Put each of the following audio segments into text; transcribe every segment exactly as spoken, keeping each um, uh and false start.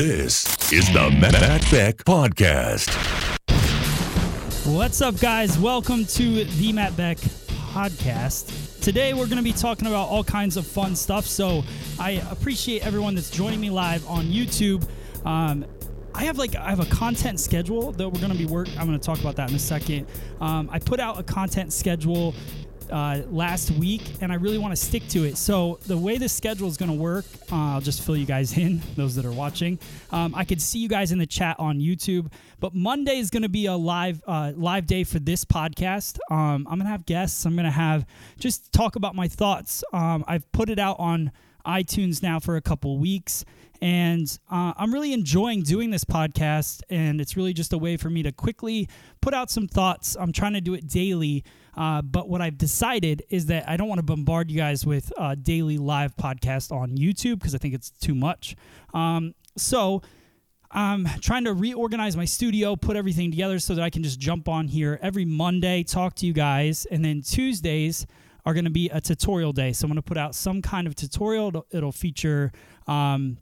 This is the Matt Beck Podcast. What's up, guys? Welcome to the Matt Beck Podcast. Today, we're going to be talking about all kinds of fun stuff, so I appreciate everyone that's joining me live on YouTube. Um, I have like I have a content schedule that we're going to be working. I'm going to talk about that in a second. Um, I put out a content schedule Uh, last week, and I really want to stick to it. So the way this schedule is going to work, uh, I'll just fill you guys in, those that are watching. Um, I could see you guys in the chat on YouTube, but Monday is going to be a live uh, live day for this podcast. Um, I'm going to have guests. I'm going to have just talk about my thoughts. Um, I've put it out on iTunes now for a couple weeks, and uh, I'm really enjoying doing this podcast, and it's really just a way for me to quickly put out some thoughts. I'm trying to do it daily, uh, but what I've decided is that I don't want to bombard you guys with a daily live podcast on YouTube because I think it's too much. Um, so I'm trying to reorganize my studio, put everything together so that I can just jump on here every Monday, talk to you guys, and then Tuesdays are going to be a tutorial day. So I'm going to put out some kind of tutorial. It'll, it'll feature um,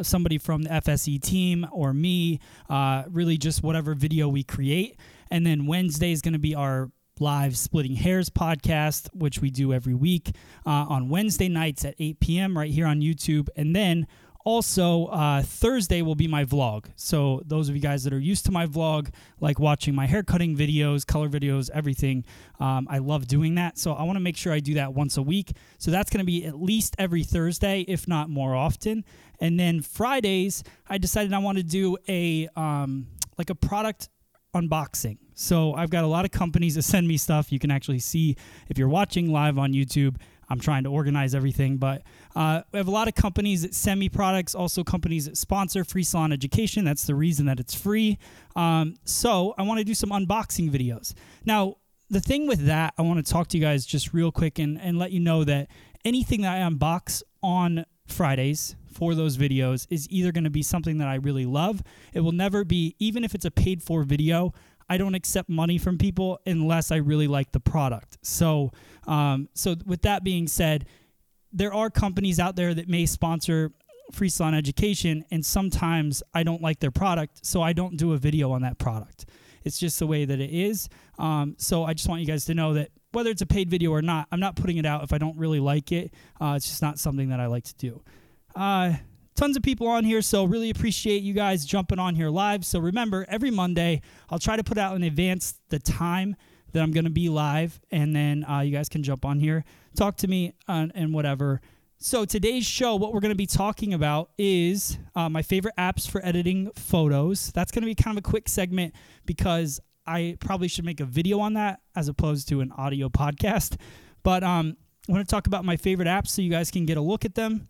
somebody from the F S E team or me, uh, really just whatever video we create. And then Wednesday is going to be our live Splitting Hairs podcast, which we do every week uh, on Wednesday nights at eight p.m. right here on YouTube. And then also uh, Thursday will be my vlog. So those of you guys that are used to my vlog, like watching my haircutting videos, color videos, everything, um, I love doing that. So I want to make sure I do that once a week. So that's going to be at least every Thursday, if not more often. And then Fridays, I decided I want to do a um, like a product unboxing. So I've got a lot of companies that send me stuff. You can actually see if you're watching live on YouTube. I'm trying to organize everything, but uh, we have a lot of companies that send me products, also companies that sponsor Free Salon Education. That's the reason that it's free. Um, so I want to do some unboxing videos. Now, the thing with that, I want to talk to you guys just real quick and, and let you know that anything that I unbox on Fridays for those videos is either going to be something that I really love. It will never be, even if it's a paid for video, I don't accept money from people unless I really like the product. So, um, so with that being said, there are companies out there that may sponsor Free Salon Education, and sometimes I don't like their product, so I don't do a video on that product. It's just the way that it is. Um, so I just want you guys to know that whether it's a paid video or not, I'm not putting it out if I don't really like it. Uh, it's just not something that I like to do. Uh, Tons of people on here, so really appreciate you guys jumping on here live. So remember, every Monday, I'll try to put out in advance the time that I'm going to be live, and then uh, you guys can jump on here, talk to me, uh, and whatever. So today's show, what we're going to be talking about is uh, my favorite apps for editing photos. That's going to be kind of a quick segment because I probably should make a video on that as opposed to an audio podcast. But um, I want to talk about my favorite apps so you guys can get a look at them.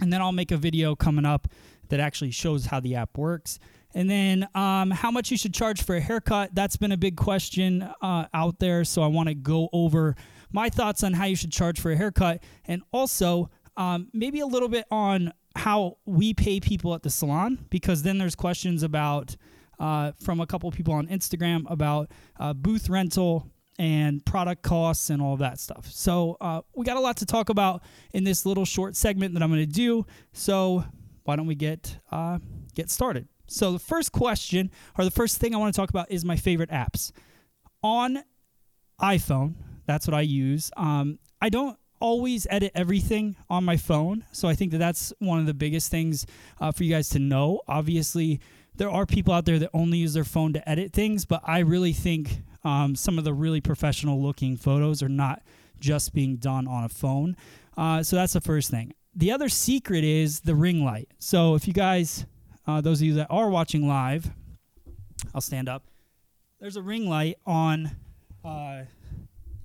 And then I'll make a video coming up that actually shows how the app works. And then um, how much you should charge for a haircut. That's been a big question uh, out there. So I want to go over my thoughts on how you should charge for a haircut. And also um, maybe a little bit on how we pay people at the salon. Because then there's questions about uh, from a couple people on Instagram about uh, booth rental and product costs and all that stuff. So uh, we got a lot to talk about in this little short segment that I'm going to do. So why don't we get uh, get started? So the first question, or the first thing I want to talk about, is my favorite apps. On iPhone, that's what I use. Um, I don't always edit everything on my phone. So I think that that's one of the biggest things uh, for you guys to know. Obviously, there are people out there that only use their phone to edit things, but I really think Um, some of the really professional-looking photos are not just being done on a phone. Uh, so that's the first thing. The other secret is the ring light. So if you guys, uh, those of you that are watching live, I'll stand up. There's a ring light on uh,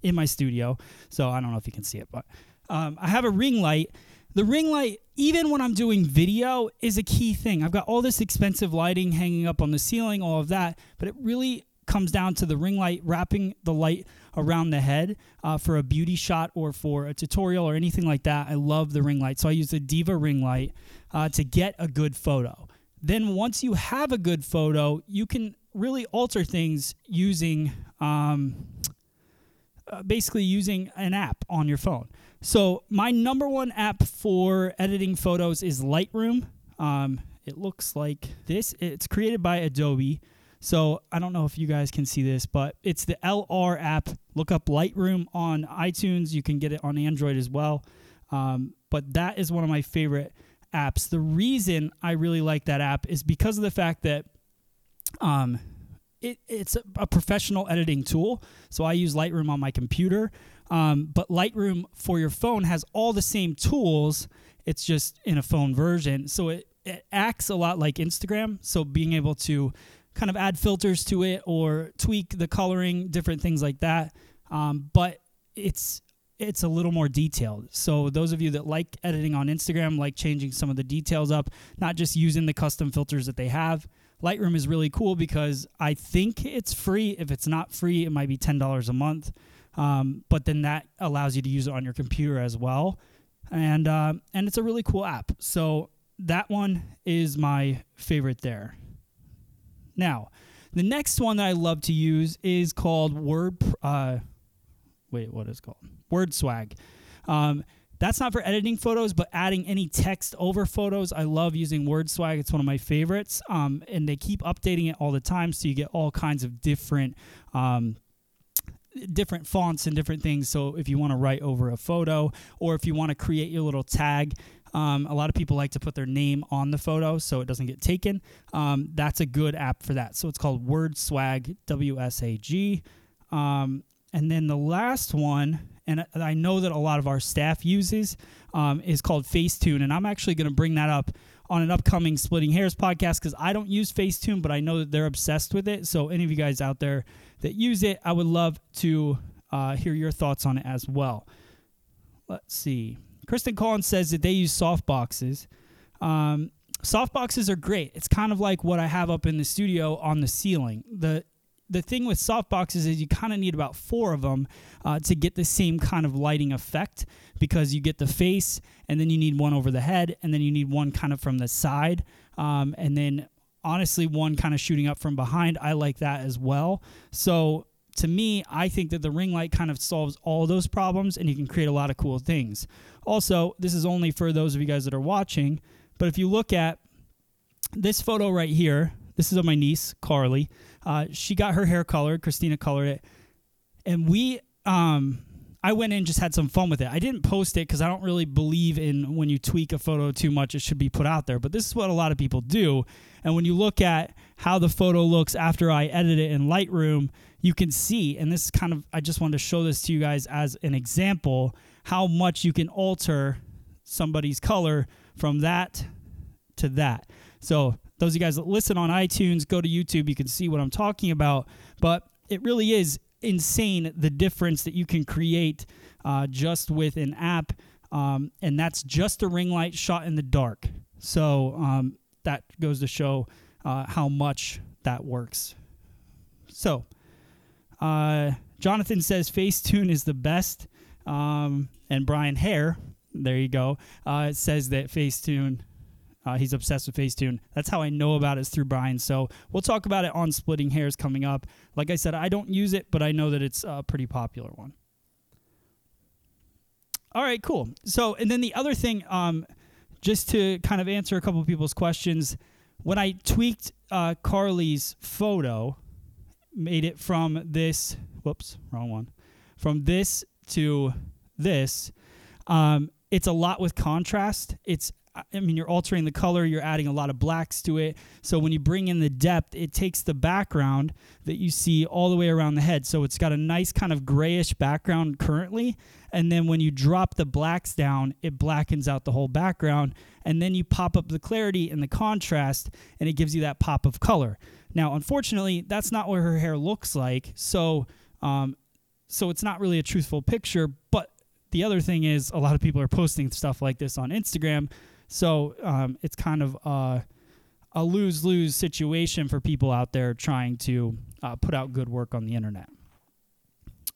in my studio. So I don't know if you can see it, but um, I have a ring light. The ring light, even when I'm doing video, is a key thing. I've got all this expensive lighting hanging up on the ceiling, all of that, but it really comes down to the ring light, wrapping the light around the head uh, for a beauty shot or for a tutorial or anything like that. I love the ring light. So I use the Diva ring light uh, to get a good photo. Then once you have a good photo, you can really alter things using um, uh, basically using an app on your phone. So my number one app for editing photos is Lightroom. Um, It looks like this. It's created by Adobe. So I don't know if you guys can see this, but it's the L R app. Look up Lightroom on iTunes. You can get it on Android as well. Um, but that is one of my favorite apps. The reason I really like that app is because of the fact that um, it, it's a, a professional editing tool. So I use Lightroom on my computer. Um, but Lightroom for your phone has all the same tools. It's just in a phone version. So it, it acts a lot like Instagram. So being able to kind of add filters to it or tweak the coloring, different things like that. Um, but it's it's a little more detailed. So those of you that like editing on Instagram, like changing some of the details up, not just using the custom filters that they have, Lightroom is really cool because I think it's free. If it's not free, it might be ten dollars a month. Um, but then that allows you to use it on your computer as well. And uh, and it's a really cool app. So that one is my favorite there. Now, the next one that I love to use is called Word. Uh, wait, what is it called? Word Swag. Um, that's not for editing photos, but adding any text over photos. I love using Word Swag. It's one of my favorites, um, and they keep updating it all the time, so you get all kinds of different, um, different fonts and different things. So if you want to write over a photo, or if you want to create your little tag. Um, a lot of people like to put their name on the photo so it doesn't get taken. Um, that's a good app for that. So it's called Word Swag, W S A G. Um, and then the last one, and I know that a lot of our staff uses, um, is called Facetune. And I'm actually going to bring that up on an upcoming Splitting Hairs podcast because I don't use Facetune, but I know that they're obsessed with it. So any of you guys out there that use it, I would love to uh, hear your thoughts on it as well. Let's see. Kristen Collins says that they use softboxes. Um, softboxes are great. It's kind of like what I have up in the studio on the ceiling. The the thing with softboxes is you kind of need about four of them uh, to get the same kind of lighting effect because you get the face, and then you need one over the head, and then you need one kind of from the side, um, and then honestly one kind of shooting up from behind. I like that as well. So to me, I think that the ring light kind of solves all those problems, and you can create a lot of cool things. Also, this is only for those of you guys that are watching, but if you look at this photo right here, this is of my niece, Carly. Uh, she got her hair colored. Christina colored it. And we, um, I went in and just had some fun with it. I didn't post it because I don't really believe in when you tweak a photo too much, it should be put out there. But this is what a lot of people do. And when you look at how the photo looks after I edit it in Lightroom, you can see, and this is kind of, I just wanted to show this to you guys as an example, how much you can alter somebody's color from that to that. So those of you guys that listen on iTunes, go to YouTube, you can see what I'm talking about. But it really is insane the difference that you can create uh, just with an app. Um, and that's just a ring light shot in the dark. So um, that goes to show uh, how much that works. So Uh, Jonathan says Facetune is the best, um, and Brian Hare, there you go, uh, says that Facetune, uh, he's obsessed with Facetune. That's how I know about it, is through Brian, so we'll talk about it on Splitting Hairs coming up. Like I said, I don't use it, but I know that it's a pretty popular one. All right, cool. So, and then the other thing, um, just to kind of answer a couple of people's questions, when I tweaked uh, Carly's photo, made it from this, whoops, wrong one, from this to this. Um, it's a lot with contrast. It's, I mean, you're altering the color, you're adding a lot of blacks to it. So when you bring in the depth, it takes the background that you see all the way around the head. So it's got a nice kind of grayish background currently. And then when you drop the blacks down, it blackens out the whole background. And then you pop up the clarity and the contrast, and it gives you that pop of color. Now, unfortunately, that's not what her hair looks like, so um, so it's not really a truthful picture. But the other thing is, a lot of people are posting stuff like this on Instagram, so um, it's kind of uh, a lose-lose situation for people out there trying to uh, put out good work on the internet.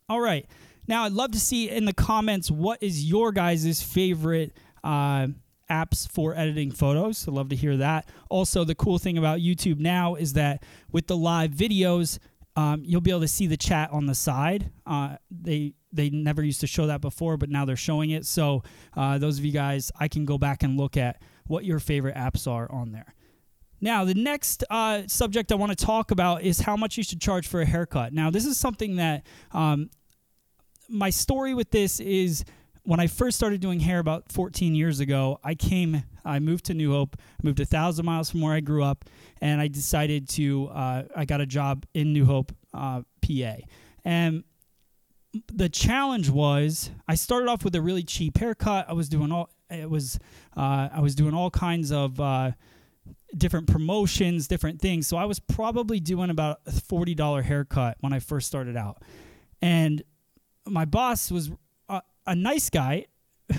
All right. Now, I'd love to see in the comments, what is your guys' favorite uh apps for editing photos. So love to hear that. Also, the cool thing about YouTube now is that with the live videos, um, you'll be able to see the chat on the side. Uh, they they never used to show that before, but now they're showing it. So uh, those of you guys, I can go back and look at what your favorite apps are on there. Now, the next uh, subject I want to talk about is how much you should charge for a haircut. Now, this is something that um, my story with this is when I first started doing hair about fourteen years ago, I came, I moved to New Hope, moved one thousand miles from where I grew up, and I decided to, uh, I got a job in New Hope, uh, P A. And the challenge was I started off with a really cheap haircut. I was doing all, it was, uh, I was doing all kinds of, uh, different promotions, different things. So I was probably doing about a forty dollars haircut when I first started out. And my boss was a, a nice guy,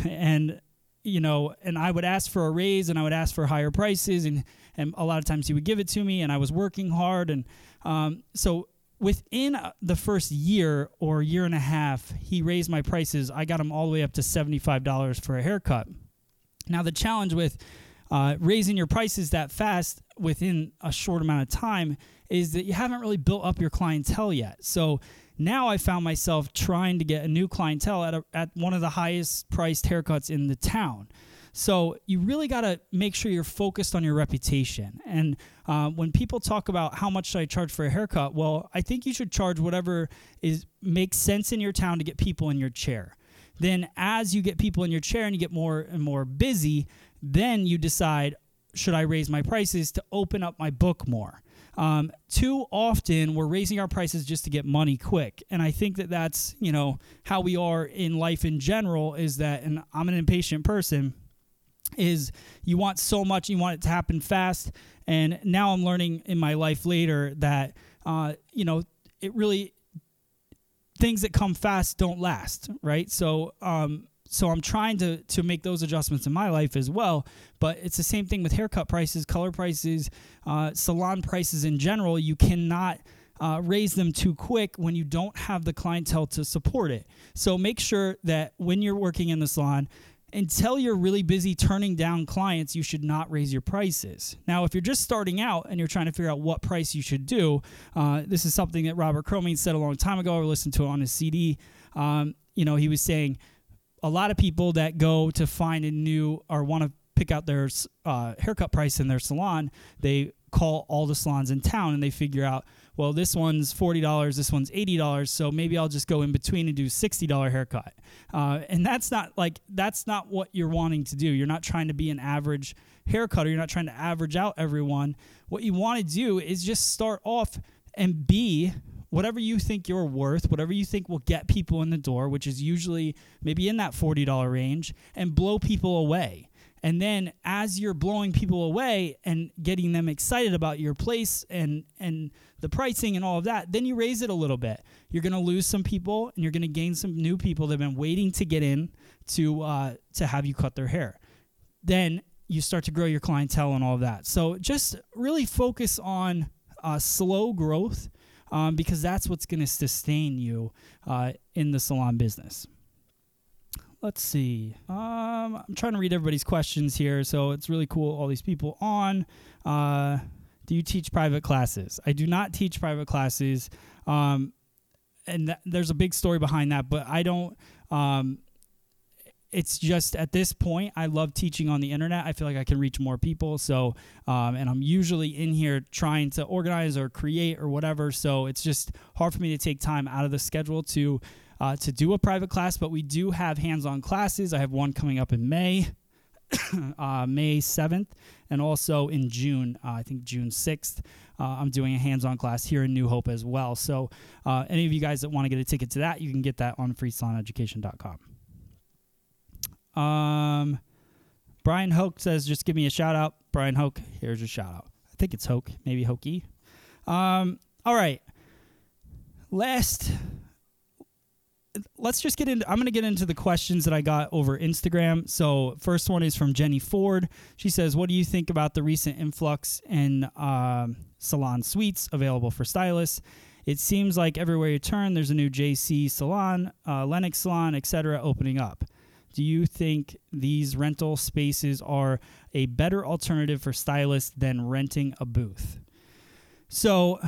and, you know, and I would ask for a raise and I would ask for higher prices, and, and a lot of times he would give it to me, and I was working hard. And um, so within the first year or year and a half, he raised my prices. I got them all the way up to seventy-five dollars for a haircut. Now, the challenge with Uh, raising your prices that fast within a short amount of time is that you haven't really built up your clientele yet. So now I found myself trying to get a new clientele at a, at one of the highest priced haircuts in the town. So you really got to make sure you're focused on your reputation. And uh, when people talk about how much should I charge for a haircut, well, I think you should charge whatever is makes sense in your town to get people in your chair. Then as you get people in your chair and you get more and more busy, then you decide, should I raise my prices to open up my book more? Um, too often we're raising our prices just to get money quick. And I think that that's, you know, how we are in life in general is that, and I'm an impatient person, is you want so much, you want it to happen fast. And now I'm learning in my life later that, uh, you know, it really, things that come fast don't last, right? So, um, So I'm trying to to make those adjustments in my life as well. But it's the same thing with haircut prices, color prices, uh, salon prices in general. You cannot uh, raise them too quick when you don't have the clientele to support it. So make sure that when you're working in the salon, until you're really busy turning down clients, you should not raise your prices. Now, if you're just starting out and you're trying to figure out what price you should do, uh, this is something that Robert Cromie said a long time ago. I listened to it on his C D. Um, you know, he was saying, a lot of people that go to find a new or want to pick out their uh, haircut price in their salon, they call all the salons in town and they figure out, well, this one's forty dollars, this one's eighty dollars, so maybe I'll just go in between and do sixty dollars haircut. Uh, and that's not like that's not what you're wanting to do. You're not trying to be an average haircutter. You're not trying to average out everyone. What you want to do is just start off and be whatever you think you're worth, whatever you think will get people in the door, which is usually maybe in that forty dollars range, and blow people away. And then as you're blowing people away and getting them excited about your place and, and the pricing and all of that, then you raise it a little bit. You're going to lose some people, and you're going to gain some new people that have been waiting to get in to uh, to have you cut their hair. Then you start to grow your clientele and all of that. So just really focus on uh, slow growth, Um, because that's what's going to sustain you uh, in the salon business. Let's see. Um, I'm trying to read everybody's questions here, so it's really cool, all these people on. Uh, do you teach private classes? I do not teach private classes, um, and th- there's a big story behind that, but I don't um, – it's just at this point, I love teaching on the internet. I feel like I can reach more people. So, um, and I'm usually in here trying to organize or create or whatever. So it's just hard for me to take time out of the schedule to, uh, to do a private class, but we do have hands-on classes. I have one coming up in May, uh, May seventh, and also in June, uh, I think June sixth, uh, I'm doing a hands-on class here in New Hope as well. So, uh, any of you guys that want to get a ticket to that, you can get that on free salon education dot com. Um, Brian Hoke says, just give me a shout out. Brian Hoke, here's your shout out. I think it's Hoke, maybe Hokey. Um, all right. Last, let's just get into, I'm going to get into the questions that I got over Instagram. So first one is from Jenny Ford. She says, what do you think about the recent influx in um, salon suites available for stylists? It seems like everywhere you turn, there's a new J C salon, uh, Lennox salon, et cetera, opening up. Do you think these rental spaces are a better alternative for stylists than renting a booth? So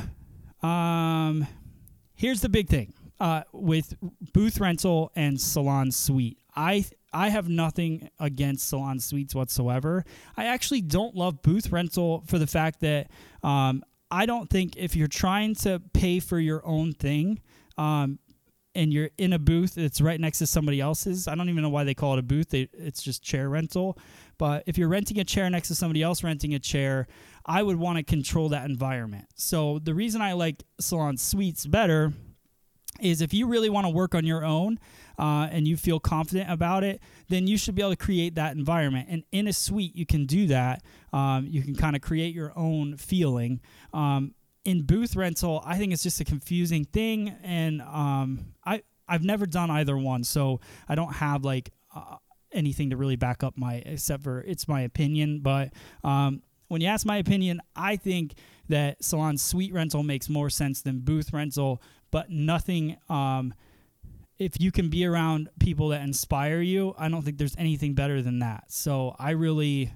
um, here's the big thing uh, with booth rental and salon suite. I I have nothing against salon suites whatsoever. I actually don't love booth rental for the fact that um, I don't think if you're trying to pay for your own thing um, and you're in a booth that's right next to somebody else's, I don't even know why they call it a booth. They, it's just chair rental. But if you're renting a chair next to somebody else renting a chair, I would want to control that environment. So the reason I like salon suites better is if you really want to work on your own uh, and you feel confident about it, then you should be able to create that environment. And in a suite, you can do that. Um, you can kind of create your own feeling. Um, in booth rental, I think it's just a confusing thing. And um, I, I've never done either one, so I don't have like uh, anything to really back up my, except for it's my opinion. But um, when you ask my opinion, I think that salon suite rental makes more sense than booth rental. But nothing, um, if you can be around people that inspire you, I don't think there's anything better than that. So I really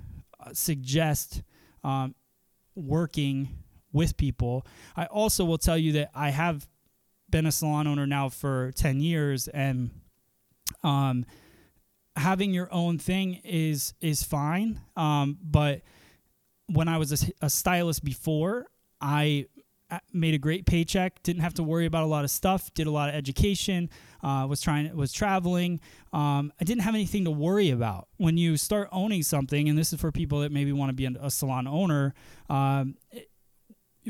suggest um, working with people. I also will tell you that I have been a salon owner now for ten years, and um, having your own thing is is fine. Um, but when I was a, a stylist before, I... made a great paycheck, didn't have to worry about a lot of stuff, did a lot of education, uh, was trying, was traveling. Um, I didn't have anything to worry about. When you start owning something, and this is for people that maybe want to be a salon owner, um, it,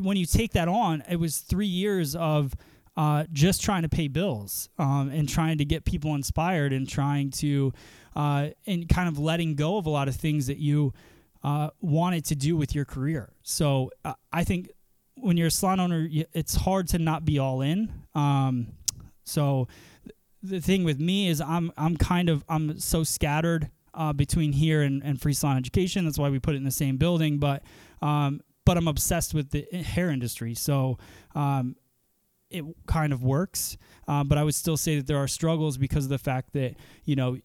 when you take that on, it was three years of uh, just trying to pay bills um, and trying to get people inspired and trying to, uh, and kind of letting go of a lot of things that you uh, wanted to do with your career. So uh, I think when you're a salon owner, it's hard to not be all in. Um, so th- the thing with me is I'm I'm kind of, I'm so scattered uh, between here and, and Free Salon Education. That's why we put it in the same building. But um, but I'm obsessed with the hair industry. So um, it kind of works. Uh, but I would still say that there are struggles because of the fact that, you know,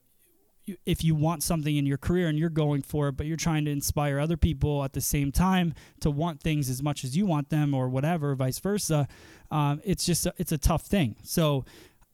if you want something in your career and you're going for it, but you're trying to inspire other people at the same time to want things as much as you want them or whatever, vice versa, um, it's just, a, it's a tough thing. So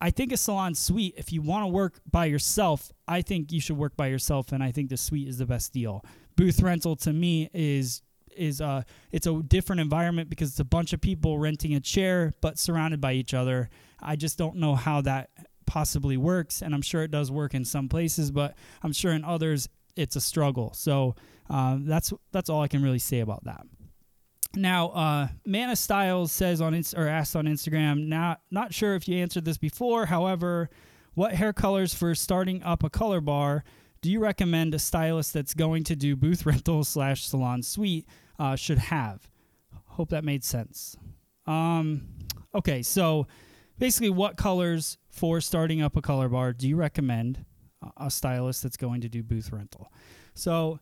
I think a salon suite, if you want to work by yourself, I think you should work by yourself. And I think the suite is the best deal. Booth rental to me is, is a, it's a different environment because it's a bunch of people renting a chair, but surrounded by each other. I just don't know how that possibly works, and I'm sure it does work in some places, but I'm sure in others it's a struggle. So um, that's that's all I can really say about that. Now, uh, Mana Styles says on Inst- or asked on Instagram, not not sure if you answered this before. However, what hair colors for starting up a color bar do you recommend a stylist that's going to do booth rental slash salon suite uh, should have? Hope that made sense. Um, okay, so basically, what colors for starting up a color bar do you recommend a stylist that's going to do booth rental? So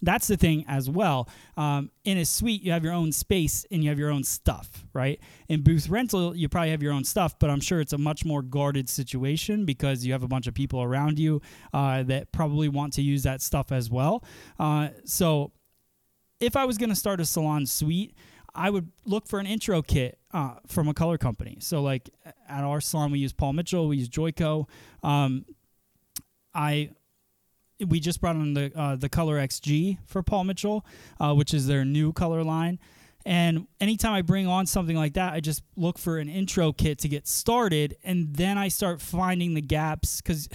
that's the thing as well. Um, in a suite, you have your own space and you have your own stuff, right? In booth rental, you probably have your own stuff, but I'm sure it's a much more guarded situation because you have a bunch of people around you uh, that probably want to use that stuff as well. Uh, so if I was going to start a salon suite, I would look for an intro kit uh, from a color company. So like at our salon, we use Paul Mitchell, we use Joico. Um, I, we just brought on the, uh, the Color X G for Paul Mitchell, uh, which is their new color line. And anytime I bring on something like that, I just look for an intro kit to get started. And then I start finding the gaps. Cause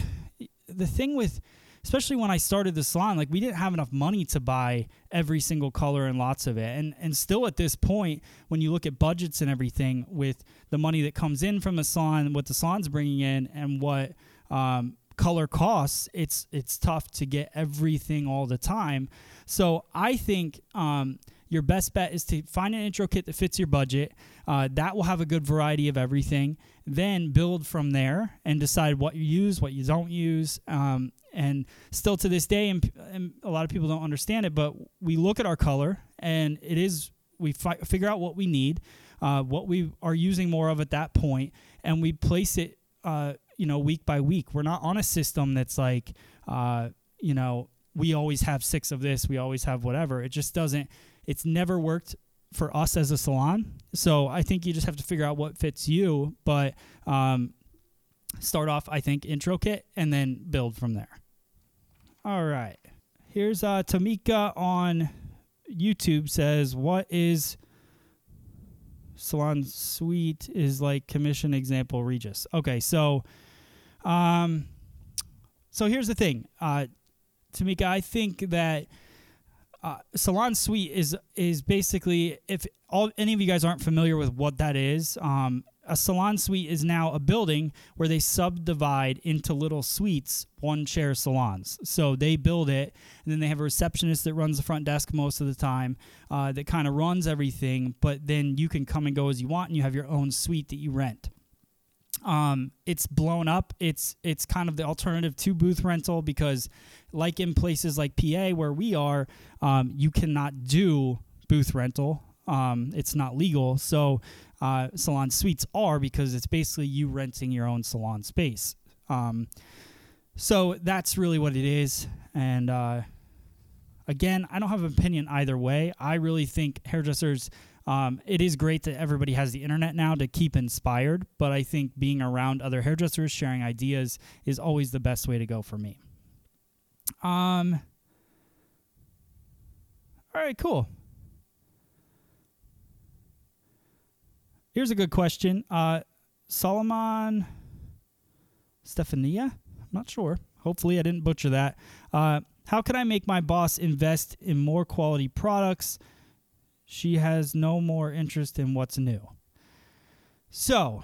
the thing with, especially when I started the salon, like we didn't have enough money to buy every single color and lots of it. And and still at this point, when you look at budgets and everything with the money that comes in from the salon, what the salon's bringing in and what um, color costs, it's it's tough to get everything all the time. So I think um, your best bet is to find an intro kit that fits your budget. Uh, that will have a good variety of everything. Then build from there and decide what you use, what you don't use. Um, And still to this day, and, and a lot of people don't understand it, but we look at our color and it is, we fi- figure out what we need, uh, what we are using more of at that point, and we place it, uh, you know, week by week. We're not on a system that's like, uh, you know, we always have six of this, we always have whatever. It just doesn't, it's never worked for us as a salon. So I think you just have to figure out what fits you, but um, start off, I think, intro kit and then build from there. All right. Here's uh, Tamika on YouTube says, what is Salon Suite is like commission example Regis. Okay, so um, so here's the thing. Uh, Tamika, I think that uh, Salon Suite is is basically, if all any of you guys aren't familiar with what that is, um, a salon suite is now a building where they subdivide into little suites, one-chair salons. So they build it, and then they have a receptionist that runs the front desk most of the time uh, that kind of runs everything, but then you can come and go as you want, and you have your own suite that you rent. Um, it's blown up. It's it's kind of the alternative to booth rental because, like in places like P A where we are, um, you cannot do booth rental. Um, it's not legal. So uh, salon suites are, because it's basically you renting your own salon space. Um, so that's really what it is. And uh, again, I don't have an opinion either way. I really think hairdressers, um, it is great that everybody has the internet now to keep inspired, but I think being around other hairdressers, sharing ideas is always the best way to go for me. Um. All right, cool. Here's a good question. Uh, Solomon Stefania? I'm not sure. Hopefully I didn't butcher that. Uh, how can I make my boss invest in more quality products? She has no more interest in what's new. So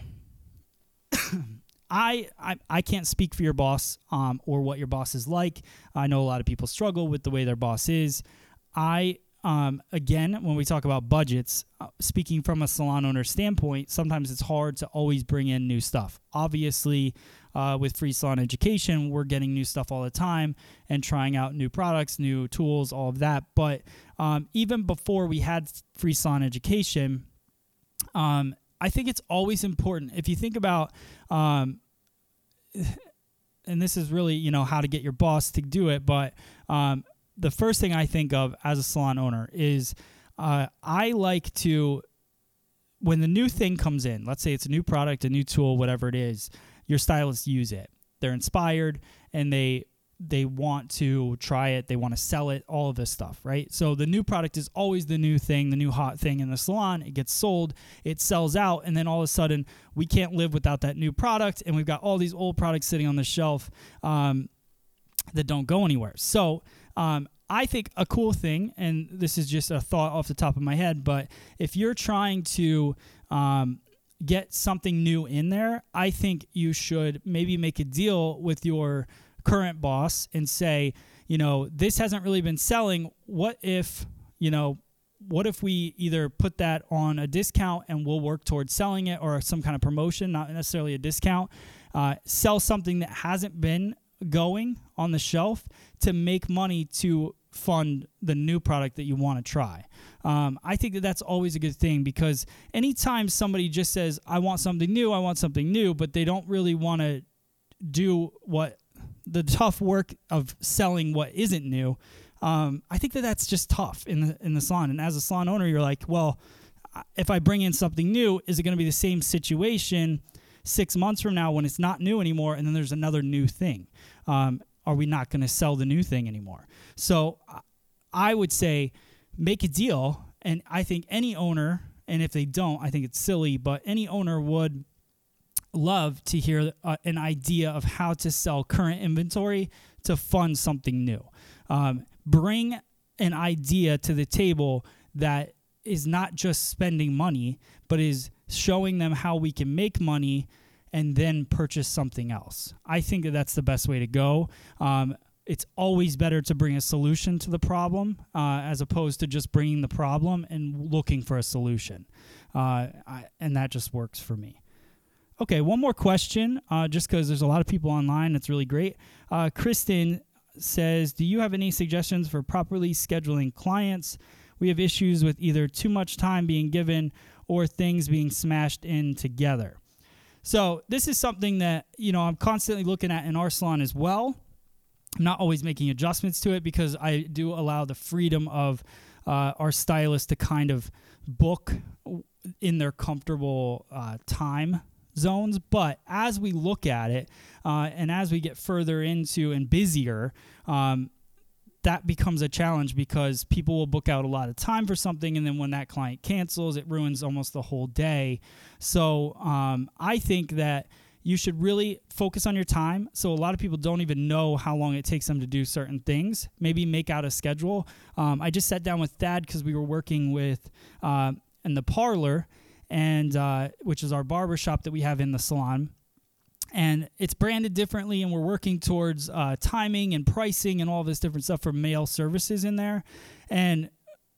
I, I I can't speak for your boss um, or what your boss is like. I know a lot of people struggle with the way their boss is. I... Um, again, when we talk about budgets, uh, speaking from a salon owner standpoint, sometimes it's hard to always bring in new stuff. Obviously, uh, with Free Salon Education, we're getting new stuff all the time and trying out new products, new tools, all of that. But um, even before we had Free Salon Education, um, I think it's always important. If you think about... Um, and this is really, you know, how to get your boss to do it, but... Um, the first thing I think of as a salon owner is uh, I like to, when the new thing comes in, let's say it's a new product, a new tool, whatever it is, your stylists use it. They're inspired and they they want to try it. They want to sell it, all of this stuff, right? So the new product is always the new thing, the new hot thing in the salon. It gets sold, it sells out, and then all of a sudden we can't live without that new product, and we've got all these old products sitting on the shelf um, that don't go anywhere. So... Um, I think a cool thing, and this is just a thought off the top of my head, but if you're trying to um, get something new in there, I think you should maybe make a deal with your current boss and say, you know, this hasn't really been selling. What if, you know, what if we either put that on a discount and we'll work towards selling it, or some kind of promotion, not necessarily a discount, uh, sell something that hasn't been going on the shelf to make money to fund the new product that you want to try. Um, I think that that's always a good thing, because anytime somebody just says, I want something new, I want something new, but they don't really want to do what the tough work of selling what isn't new. Um, I think that that's just tough in the, in the salon. And as a salon owner, you're like, well, if I bring in something new, is it going to be the same situation six months from now when it's not new anymore, and then there's another new thing? Um, are we not going to sell the new thing anymore? So I would say make a deal, and I think any owner, and if they don't, I think it's silly, but any owner would love to hear uh, an idea of how to sell current inventory to fund something new. Um, bring an idea to the table that is not just spending money, but is showing them how we can make money and then purchase something else. I think that that's the best way to go. Um, it's always better to bring a solution to the problem uh, as opposed to just bringing the problem and looking for a solution. Uh, I, and that just works for me. Okay, one more question, uh, just because there's a lot of people online. That's really great. Uh, Kristen says, do you have any suggestions for properly scheduling clients? We have issues with either too much time being given or things being smashed in together. So this is something that, you know, I'm constantly looking at in our salon as well. I'm not always making adjustments to it because I do allow the freedom of uh, our stylists to kind of book in their comfortable uh, time zones. But as we look at it uh, and as we get further into and busier, um, that becomes a challenge because people will book out a lot of time for something. And then when that client cancels, it ruins almost the whole day. So um, I think that you should really focus on your time. So a lot of people don't even know how long it takes them to do certain things. Maybe make out a schedule. Um, I just sat down with Thad because we were working with uh, in the parlor, and uh, which is our barber shop that we have in the salon. And it's branded differently, and we're working towards uh, timing and pricing and all this different stuff for male services in there. And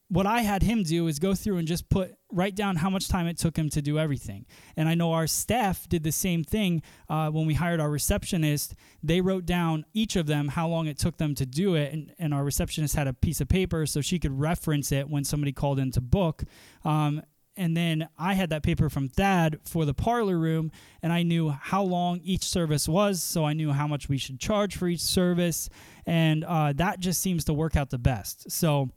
what I had him do is go through and just put write down how much time it took him to do everything. And I know our staff did the same thing uh, when we hired our receptionist. They wrote down each of them how long it took them to do it, and, and our receptionist had a piece of paper so she could reference it when somebody called in to book. Um, and then I had that paper from Thad for the parlor room, and I knew how long each service was, so I knew how much we should charge for each service, and uh, that just seems to work out the best. So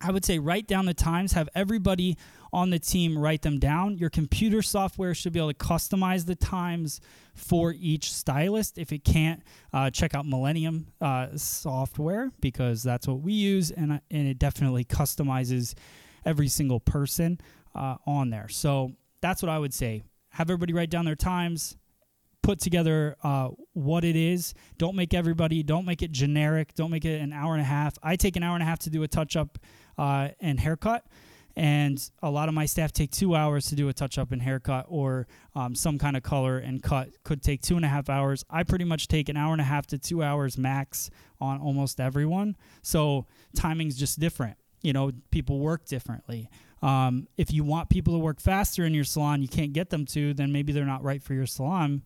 I would say write down the times, have everybody on the team write them down. Your computer software should be able to customize the times for each stylist. If it can't, uh, check out Millennium uh, software, because that's what we use, and, and it definitely customizes every single person uh, on there. So that's what I would say. Have everybody write down their times, put together uh, what it is. Don't make everybody, don't make it generic. Don't make it an hour and a half. I take an hour and a half to do a touch-up uh, and haircut. And a lot of my staff take two hours to do a touch-up and haircut, or um, some kind of color and cut could take two and a half hours. I pretty much take an hour and a half to two hours max on almost everyone. So timing's just different. You know, people work differently. Um, if you want people to work faster in your salon, you can't get them to, then maybe they're not right for your salon.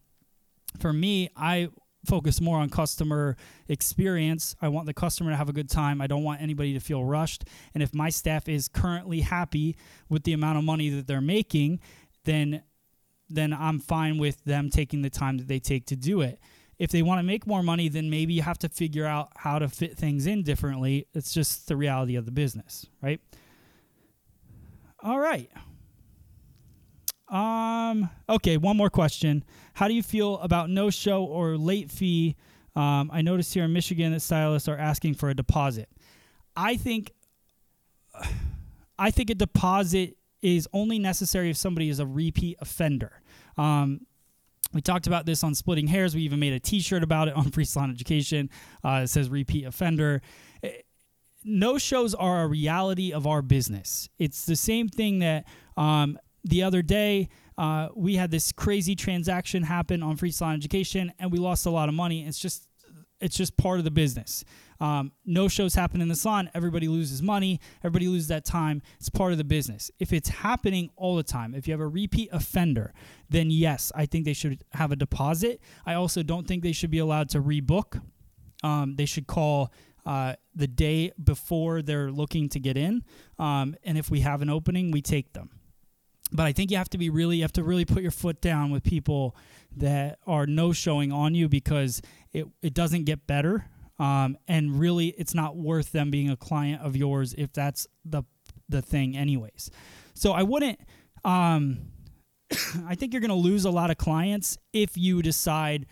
For me, I focus more on customer experience. I want the customer to have a good time. I don't want anybody to feel rushed. And if my staff is currently happy with the amount of money that they're making, then then I'm fine with them taking the time that they take to do it. If they want to make more money, then maybe you have to figure out how to fit things in differently. It's just the reality of the business, right? All right. Um. Okay, one more question. How do you feel about no-show or late fee? Um, I noticed here in Michigan that stylists are asking for a deposit. I think, I think a deposit is only necessary if somebody is a repeat offender. Um, We talked about this on Splitting Hairs. We even made a T-shirt about it on Free Salon Education. Uh, it says repeat offender. No-shows are a reality of our business. It's the same thing that um, the other day uh, we had this crazy transaction happen on Free Salon Education, and we lost a lot of money. It's just it's just part of the business. Um, no-shows happen in the salon. Everybody loses money. Everybody loses that time. It's part of the business. If it's happening all the time, if you have a repeat offender, then yes, I think they should have a deposit. I also don't think they should be allowed to rebook. Um, they should call uh, the day before they're looking to get in. Um, and if we have an opening, we take them. But I think you have to be really, you have to really put your foot down with people that are no-showing on you, because it, it doesn't get better. Um, and really, it's not worth them being a client of yours if that's the the thing anyways. So I wouldn't, um, I think you're going to lose a lot of clients if you decide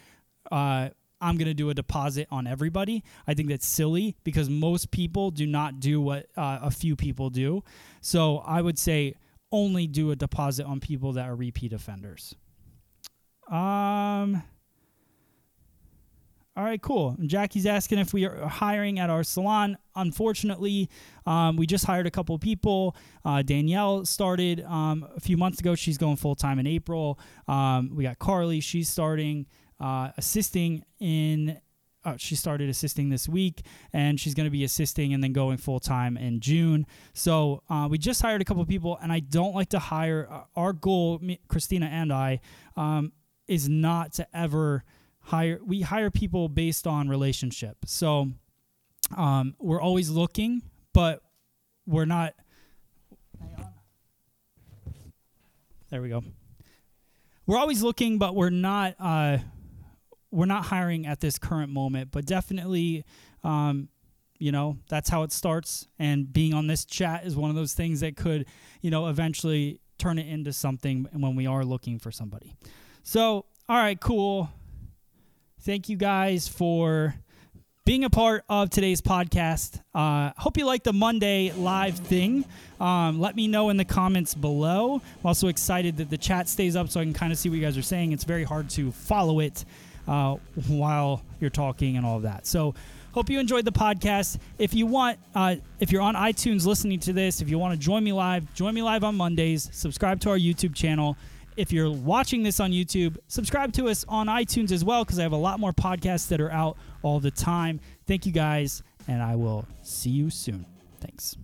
uh, I'm going to do a deposit on everybody. I think that's silly, because most people do not do what uh, a few people do. So I would say, only do a deposit on people that are repeat offenders. Um. All right, cool. Jackie's asking if we are hiring at our salon. Unfortunately, um, we just hired a couple of people. Uh, Danielle started um, a few months ago. She's going full-time in April. Um, we got Carly. She's starting uh, assisting in Uh, she started assisting this week, and she's going to be assisting and then going full-time in June. So uh, we just hired a couple of people, and I don't like to hire. Uh, our goal, me, Christina and I, um, is not to ever hire. We hire people based on relationship. So um, we're always looking, but we're not. Hang on. There we go. We're always looking, but we're not... Uh, We're not hiring at this current moment, but definitely, um, you know, that's how it starts. And being on this chat is one of those things that could, you know, eventually turn it into something when we are looking for somebody. So, all right, cool. Thank you guys for being a part of today's podcast. Uh, hope you like the Monday live thing. Um, let me know in the comments below. I'm also excited that the chat stays up so I can kind of see what you guys are saying. It's very hard to follow it uh, while you're talking and all of that. So hope you enjoyed the podcast. If you want, uh, if you're on iTunes listening to this, if you want to join me live, join me live on Mondays. Subscribe to our YouTube channel. If you're watching this on YouTube, subscribe to us on iTunes as well, because I have a lot more podcasts that are out all the time. Thank you guys, and I will see you soon. Thanks.